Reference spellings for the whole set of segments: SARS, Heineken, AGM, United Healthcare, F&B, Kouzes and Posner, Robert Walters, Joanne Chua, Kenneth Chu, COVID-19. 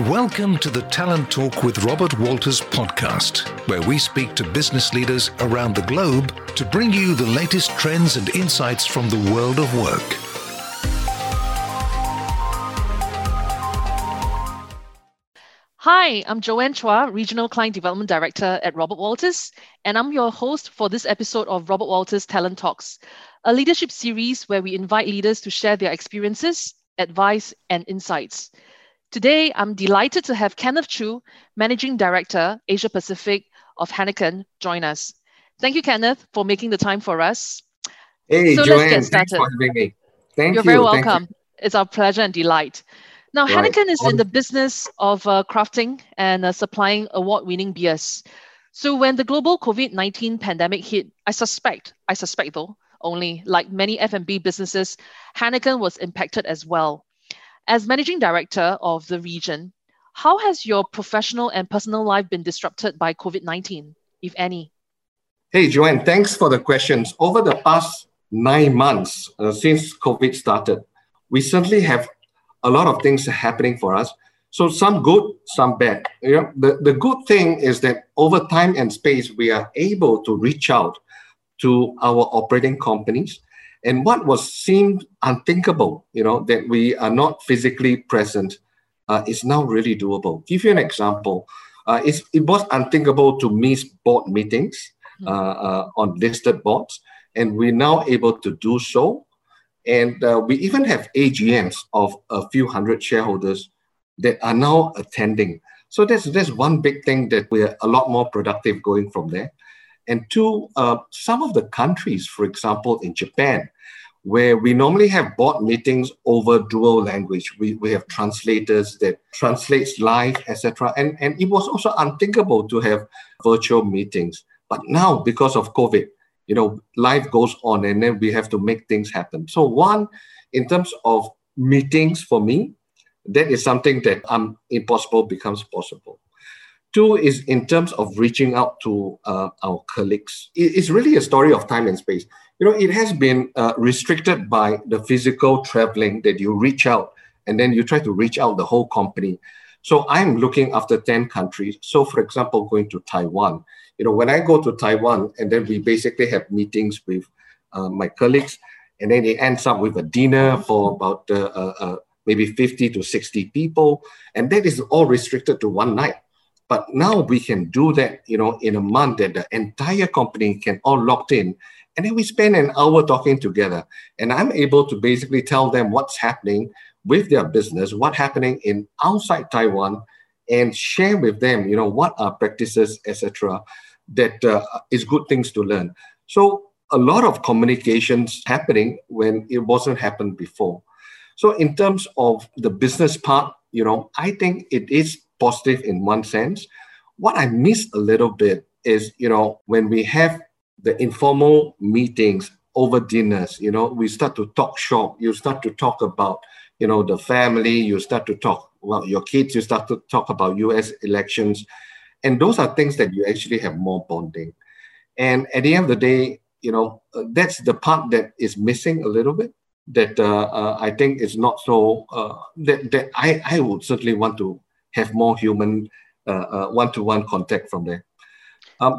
Welcome to the Talent Talk with Robert Walters podcast, where we speak to business leaders around the globe to bring you the latest trends and insights from the world of work. Hi, I'm Joanne Chua, Regional Client Development Director at Robert Walters, and I'm your host for this episode of Robert Walters Talent Talks, a leadership series where we invite leaders to share their experiences, advice, and insights. Today, I'm delighted to have Kenneth Chu, Managing Director, Asia Pacific of Heineken, join us. Thank you, Kenneth, for making the time for us. Hey, so Joanne, let's get started. Thanks for having me. You're very welcome. It's our pleasure and delight. Now, right. Heineken is in the business of crafting and supplying award-winning beers. So when the global COVID-19 pandemic hit, I suspect, like many F&B businesses, Heineken was impacted as well. As Managing Director of the region, how has your professional and personal life been disrupted by COVID-19, if any? Hey, Joanne, thanks for the questions. Over the past 9 months, since COVID started, we certainly have a lot of things happening for us. So some good, some bad. You know, the good thing is that over time and space, we are able to reach out to our operating companies. And what seemed unthinkable, you know, that we are not physically present, is now really doable. Give you an example. It was unthinkable to miss board meetings on listed boards, and we're now able to do so. And we even have AGMs of a few hundred shareholders that are now attending. So that's one big thing, that we're a lot more productive going from there. And two, some of the countries, for example, in Japan, where we normally have board meetings over dual language. We have translators that translates live, etc. And it was also unthinkable to have virtual meetings. But now, because of COVID, you know, life goes on, and then we have to make things happen. So one, in terms of meetings for me, that is something that impossible becomes possible. Two is in terms of reaching out to our colleagues. It's really a story of time and space. You know, it has been restricted by the physical traveling, that you reach out and then you try to reach out the whole company. So I'm looking after 10 countries. So for example, going to Taiwan, you know, when I go to Taiwan, and then we basically have meetings with my colleagues, and then it ends up with a dinner for about maybe 50 to 60 people. And that is all restricted to one night. But now we can do that, you know, in a month, that the entire company can all locked in. And then we spend an hour talking together. And I'm able to basically tell them what's happening with their business, what's happening in outside Taiwan, and share with them, you know, what are practices, etc., that is good things to learn. So a lot of communications happening when it wasn't happened before. So in terms of the business part, you know, I think it is positive in one sense. What I miss a little bit is, you know, when we have the informal meetings over dinners, you know, we start to talk shop, you start to talk about, you know, the family, you start to talk about your kids, you start to talk about US elections. And those are things that you actually have more bonding. And at the end of the day, you know, that's the part that is missing a little bit, that I think is not so, that I would certainly want to have more human one-to-one contact from there.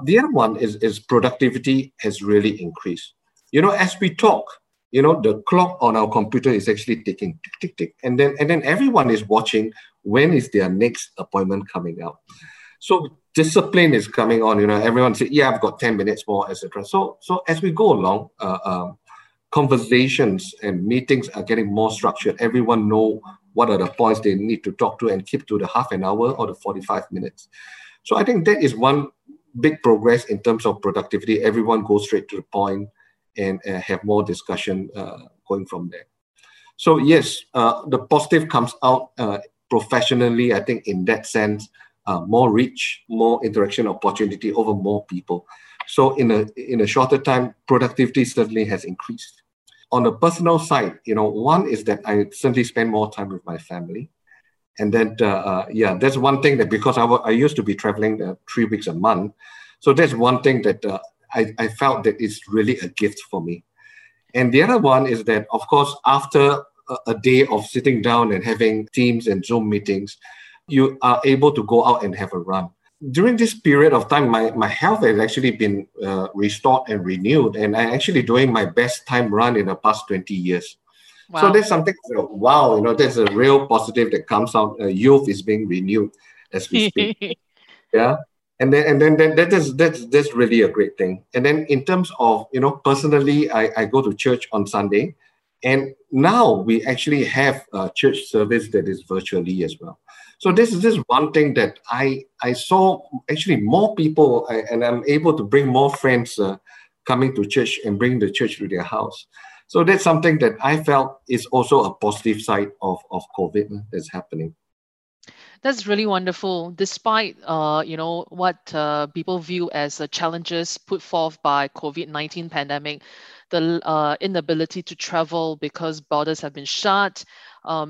The other one is productivity has really increased. You know, as we talk, you know, the clock on our computer is actually ticking, tick, tick, tick. And then everyone is watching when is their next appointment coming out. So discipline is coming on, you know, everyone says, yeah, I've got 10 minutes more, etc. So as we go along, conversations and meetings are getting more structured. Everyone know what are the points they need to talk to and keep to the half an hour or the 45 minutes. So I think that is one big progress in terms of productivity. Everyone goes straight to the point and have more discussion going from there. So yes, the positive comes out professionally, I think in that sense, more reach, more interaction opportunity over more people. So in a shorter time, productivity certainly has increased. On the personal side, you know, one is that I certainly spend more time with my family. And then, that's one thing that, because I used to be traveling 3 weeks a month. So that's one thing that I felt that it's really a gift for me. And the other one is that, of course, after a day of sitting down and having Teams and Zoom meetings, you are able to go out and have a run. During this period of time, my health has actually been restored and renewed, and I'm actually doing my best time run in the past 20 years. Wow. So there's something, wow, you know, there's a real positive that comes out. Youth is being renewed as we speak. Yeah. And then that's really a great thing. And then in terms of, you know, personally, I go to church on Sunday, and now we actually have a church service that is virtually as well. So this is one thing that I saw actually more people, and I'm able to bring more friends coming to church and bring the church to their house. So that's something that I felt is also a positive side of COVID that's happening. That's really wonderful. Despite, you know, what people view as challenges put forth by COVID-19 pandemic, the inability to travel because borders have been shut,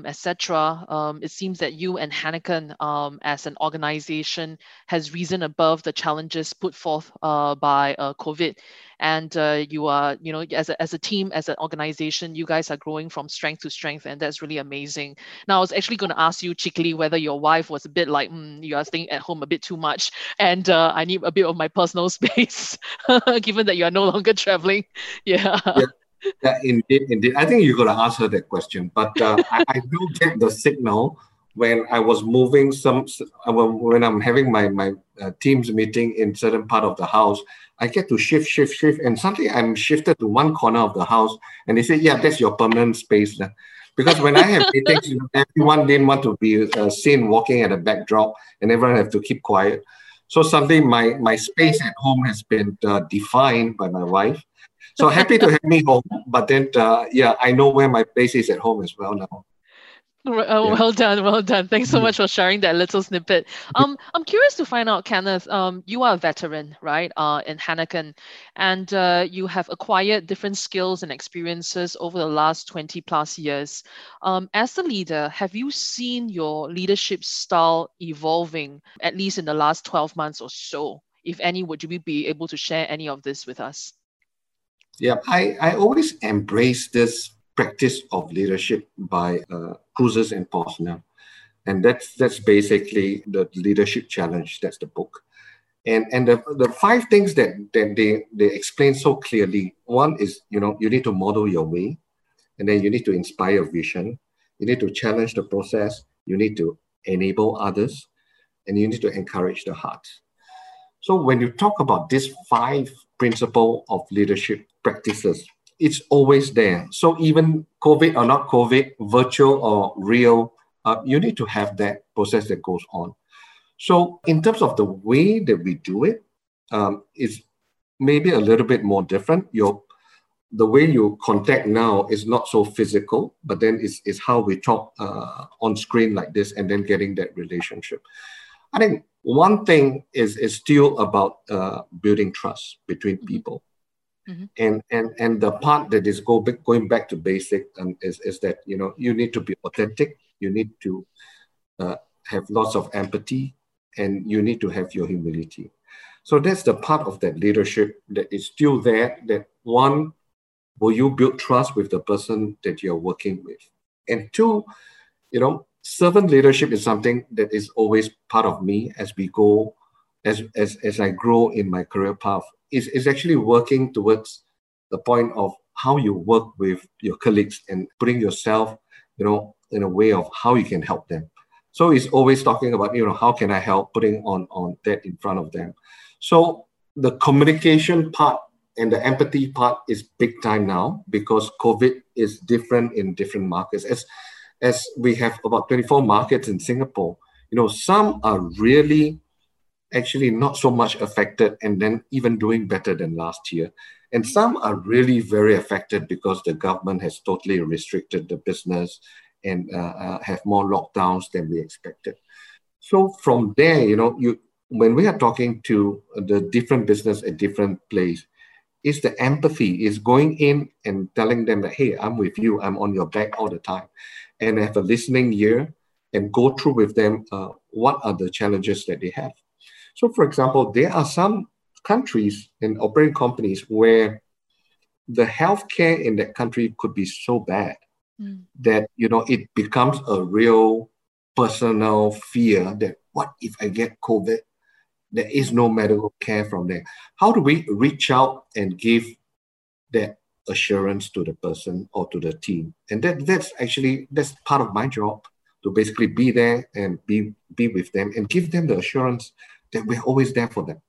etc. It seems that you and Heineken, as an organization, has risen above the challenges put forth by COVID, and you are, you know, as a team, as an organization, you guys are growing from strength to strength, and that's really amazing. Now, I was actually going to ask you, Chikli, whether your wife was a bit like, you are staying at home a bit too much, and I need a bit of my personal space, given that you are no longer traveling. Yeah. Yeah. Yeah, indeed. I think you're going to ask her that question, but I do get the signal when I was moving when I'm having my team's meeting in certain part of the house, I get to shift, and suddenly I'm shifted to one corner of the house, and they say, yeah, that's your permanent space. Because when I have meetings, everyone didn't want to be seen walking at a backdrop, and everyone have to keep quiet. So suddenly my space at home has been defined by my wife. So happy to have me home, but then, yeah, I know where my place is at home as well now. Yeah. Well done. Thanks so much for sharing that little snippet. I'm curious to find out, Kenneth, you are a veteran, right, in Heineken, and you have acquired different skills and experiences over the last 20 plus years. As a leader, have you seen your leadership style evolving, at least in the last 12 months or so? If any, would you be able to share any of this with us? Yeah, I always embrace this practice of leadership by Kouzes and Posner. And that's basically the leadership challenge. That's the book. And the five things that they explain so clearly. One is, you know, you need to model your way, and then you need to inspire vision. You need to challenge the process. You need to enable others, and you need to encourage the heart. So when you talk about these five principles of leadership practices, it's always there. So even COVID or not COVID, virtual or real, you need to have that process that goes on. So in terms of the way that we do it, it's maybe a little bit more different. The way you contact now is not so physical, but then it's how we talk on screen like this, and then getting that relationship. I think one thing is still about building trust between people. Mm-hmm. And the part that is going back to basic is that, you know, you need to be authentic, you need to have lots of empathy, and you need to have your humility. So that's the part of that leadership that is still there, that one, will you build trust with the person that you're working with? And two, you know, servant leadership is something that is always part of me as we go, as I grow in my career path. Is actually working towards the point of how you work with your colleagues and putting yourself, you know, in a way of how you can help them. So it's always talking about, you know, how can I help, putting on that in front of them. So the communication part and the empathy part is big time now, because COVID is different in different markets. As we have about 24 markets in Singapore, you know, some are really actually not so much affected, and then even doing better than last year. And some are really very affected because the government has totally restricted the business and have more lockdowns than we expected. So from there, you know, when we are talking to the different business at different place, is the empathy, is going in and telling them that, hey, I'm with you, I'm on your back all the time, and have a listening ear and go through with them what are the challenges that they have. So, for example, there are some countries and operating companies where the healthcare in that country could be so bad that, you know, it becomes a real personal fear that what if I get COVID? There is no medical care from there. How do we reach out and give that assurance to the person or to the team? And that's part of my job, to basically be there and be with them and give them the assurance that we're always there for them.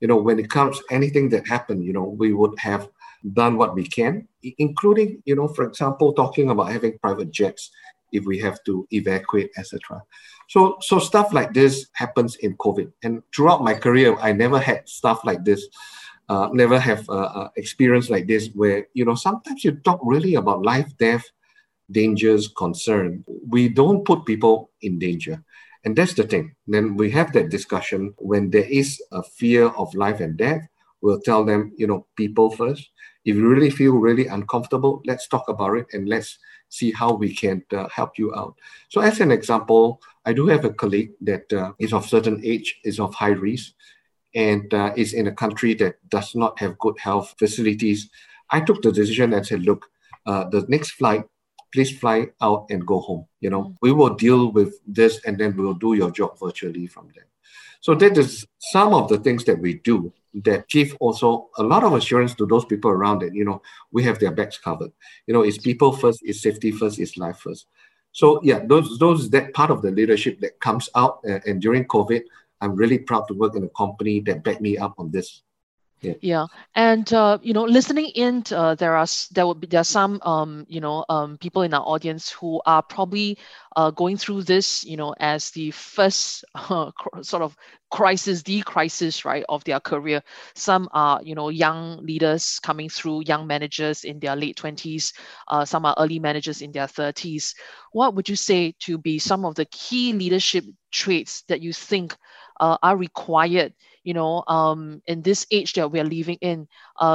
You know, when it comes to anything that happened, you know, we would have done what we can, including, you know, for example, talking about having private jets if we have to evacuate, etc. So stuff like this happens in COVID. And throughout my career, I never had stuff like this, never have experience like this where, you know, sometimes you talk really about life, death, dangers, concern. We don't put people in danger. And that's the thing. Then we have that discussion. When there is a fear of life and death, we'll tell them, you know, people first. If you really feel really uncomfortable, let's talk about it and let's see how we can help you out. So as an example, I do have a colleague that is of certain age, is of high risk, and is in a country that does not have good health facilities. I took the decision and said, look, the next flight, please fly out and go home. You know, we will deal with this and then we'll do your job virtually from there. So that is some of the things that we do that give also a lot of assurance to those people around that, you know, we have their backs covered. You know, it's people first, it's safety first, it's life first. So yeah, those that part of the leadership that comes out. And during COVID, I'm really proud to work in a company that backed me up on this. Yeah. And, you know, listening in, there are some, people in our audience who are probably going through this, you know, as the first crisis, right, of their career. Some are, you know, young leaders coming through, young managers in their late 20s. Some are early managers in their 30s. What would you say to be some of the key leadership traits that you think are required, you know, in this age that we're living in,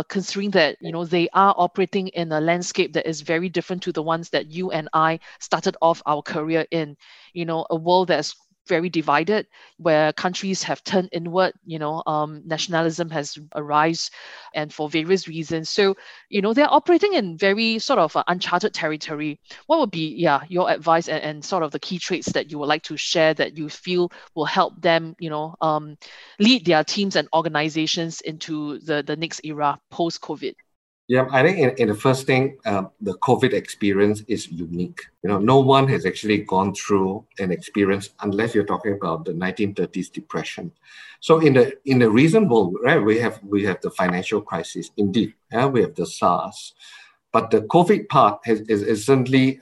considering that, you know, they are operating in a landscape that is very different to the ones that you and I started off our career in, you know, a world that's very divided, where countries have turned inward, you know, nationalism has arisen, and for various reasons. So, you know, they're operating in very uncharted territory. What would be, your advice and sort of the key traits that you would like to share that you feel will help them, you know, lead their teams and organizations into the next era post-COVID? Yeah, I think in the first thing, the COVID experience is unique. You know, no one has actually gone through an experience unless you're talking about the 1930s depression. So in the recent world, right, we have the financial crisis, indeed. Yeah, we have the SARS, but the COVID part is certainly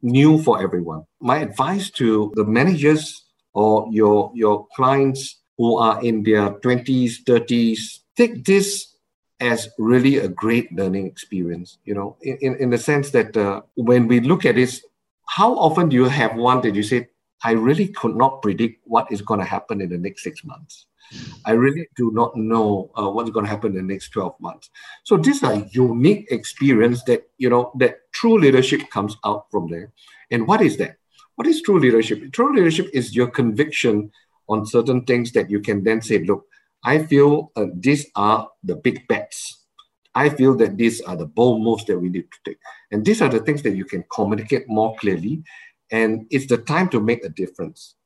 new for everyone. My advice to the managers or your clients who are in their 20s, 30s, take this as really a great learning experience, you know, in the sense that when we look at this, how often do you have one that you say, I really could not predict what is going to happen in the next 6 months. I really do not know what's going to happen in the next 12 months. So these are unique experience that, you know, that true leadership comes out from there. And what is that? What is true leadership? True leadership is your conviction on certain things that you can then say, look, I feel these are the big bets. I feel that these are the bold moves that we need to take. And these are the things that you can communicate more clearly. And it's the time to make a difference.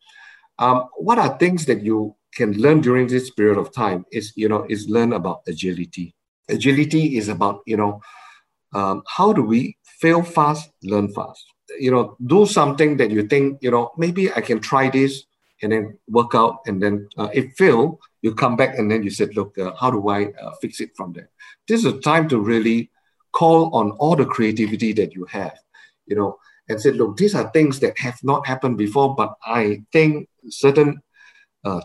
What are things that you can learn during this period of time is, you know, is learn about agility. Agility is about, you know, how do we fail fast, learn fast? You know, do something that you think, you know, maybe I can try this, and then work out, and then if fail, you come back and then you said, look, how do I fix it from there? This is a time to really call on all the creativity that you have, you know, and say, look, these are things that have not happened before, but I think certain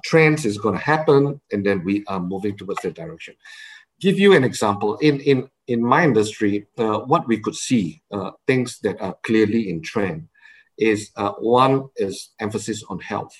trends is going to happen, and then we are moving towards that direction. Give you an example. In my industry, what we could see, things that are clearly in trend is one is emphasis on health.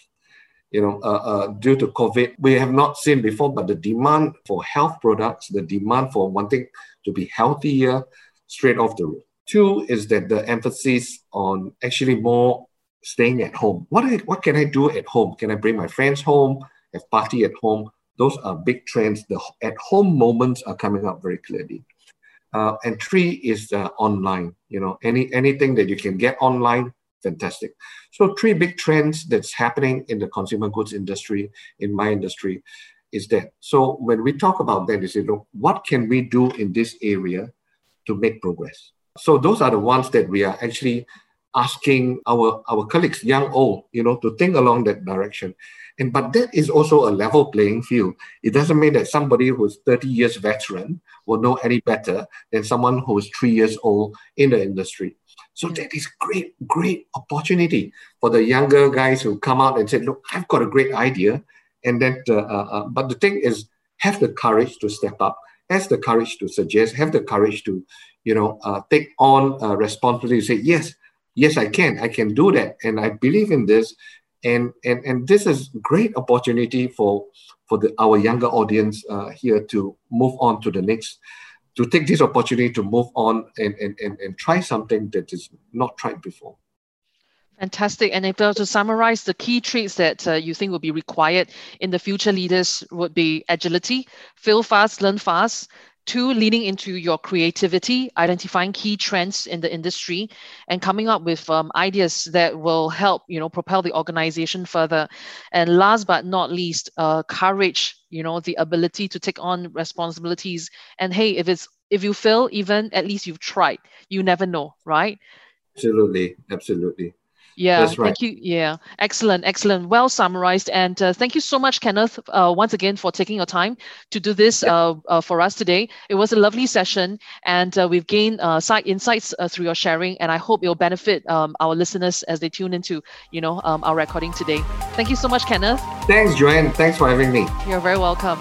You know, due to COVID, we have not seen before, but the demand for health products, the demand for wanting to be healthier straight off the road. Two is that the emphasis on actually more staying at home. What can I do at home? Can I bring my friends home, have party at home? Those are big trends. The at-home moments are coming up very clearly. And three is online. You know, anything that you can get online, fantastic. So three big trends that's happening in the consumer goods industry, in my industry, is that. So when we talk about that, we say, look, what can we do in this area to make progress? So those are the ones that we are actually asking our colleagues, young, old, you know, to think along that direction. And but that is also a level playing field. It doesn't mean that somebody who's 30 years veteran will know any better than someone who's 3 years old in the industry. So that is great, great opportunity for the younger guys who come out and say, look, I've got a great idea. And that, but the thing is, have the courage to step up, has the courage to suggest, have the courage to, you know, take on responsibility, say, yes, I can do that, and I believe in this, and this is great opportunity for our younger audience here to move on to the next, to take this opportunity to move on and try something that is not tried before. Fantastic. And if I were to summarize the key traits that you think will be required in the future leaders would be agility, fail fast, learn fast. 2, leaning into your creativity, identifying key trends in the industry, and coming up with ideas that will help, you know, propel the organization further. And last but not least, courage, you know, the ability to take on responsibilities. And hey, if you fail, even at least you've tried. You never know, right? Absolutely. Yeah, that's right. Thank you. Yeah, excellent. Well summarized. And thank you so much, Kenneth, once again for taking your time to do this for us today. It was a lovely session, and we've gained insights through your sharing, and I hope it will benefit our listeners as they tune into, you know, our recording today. Thank you so much, Kenneth. Thanks, Joanne. Thanks for having me. You're very welcome.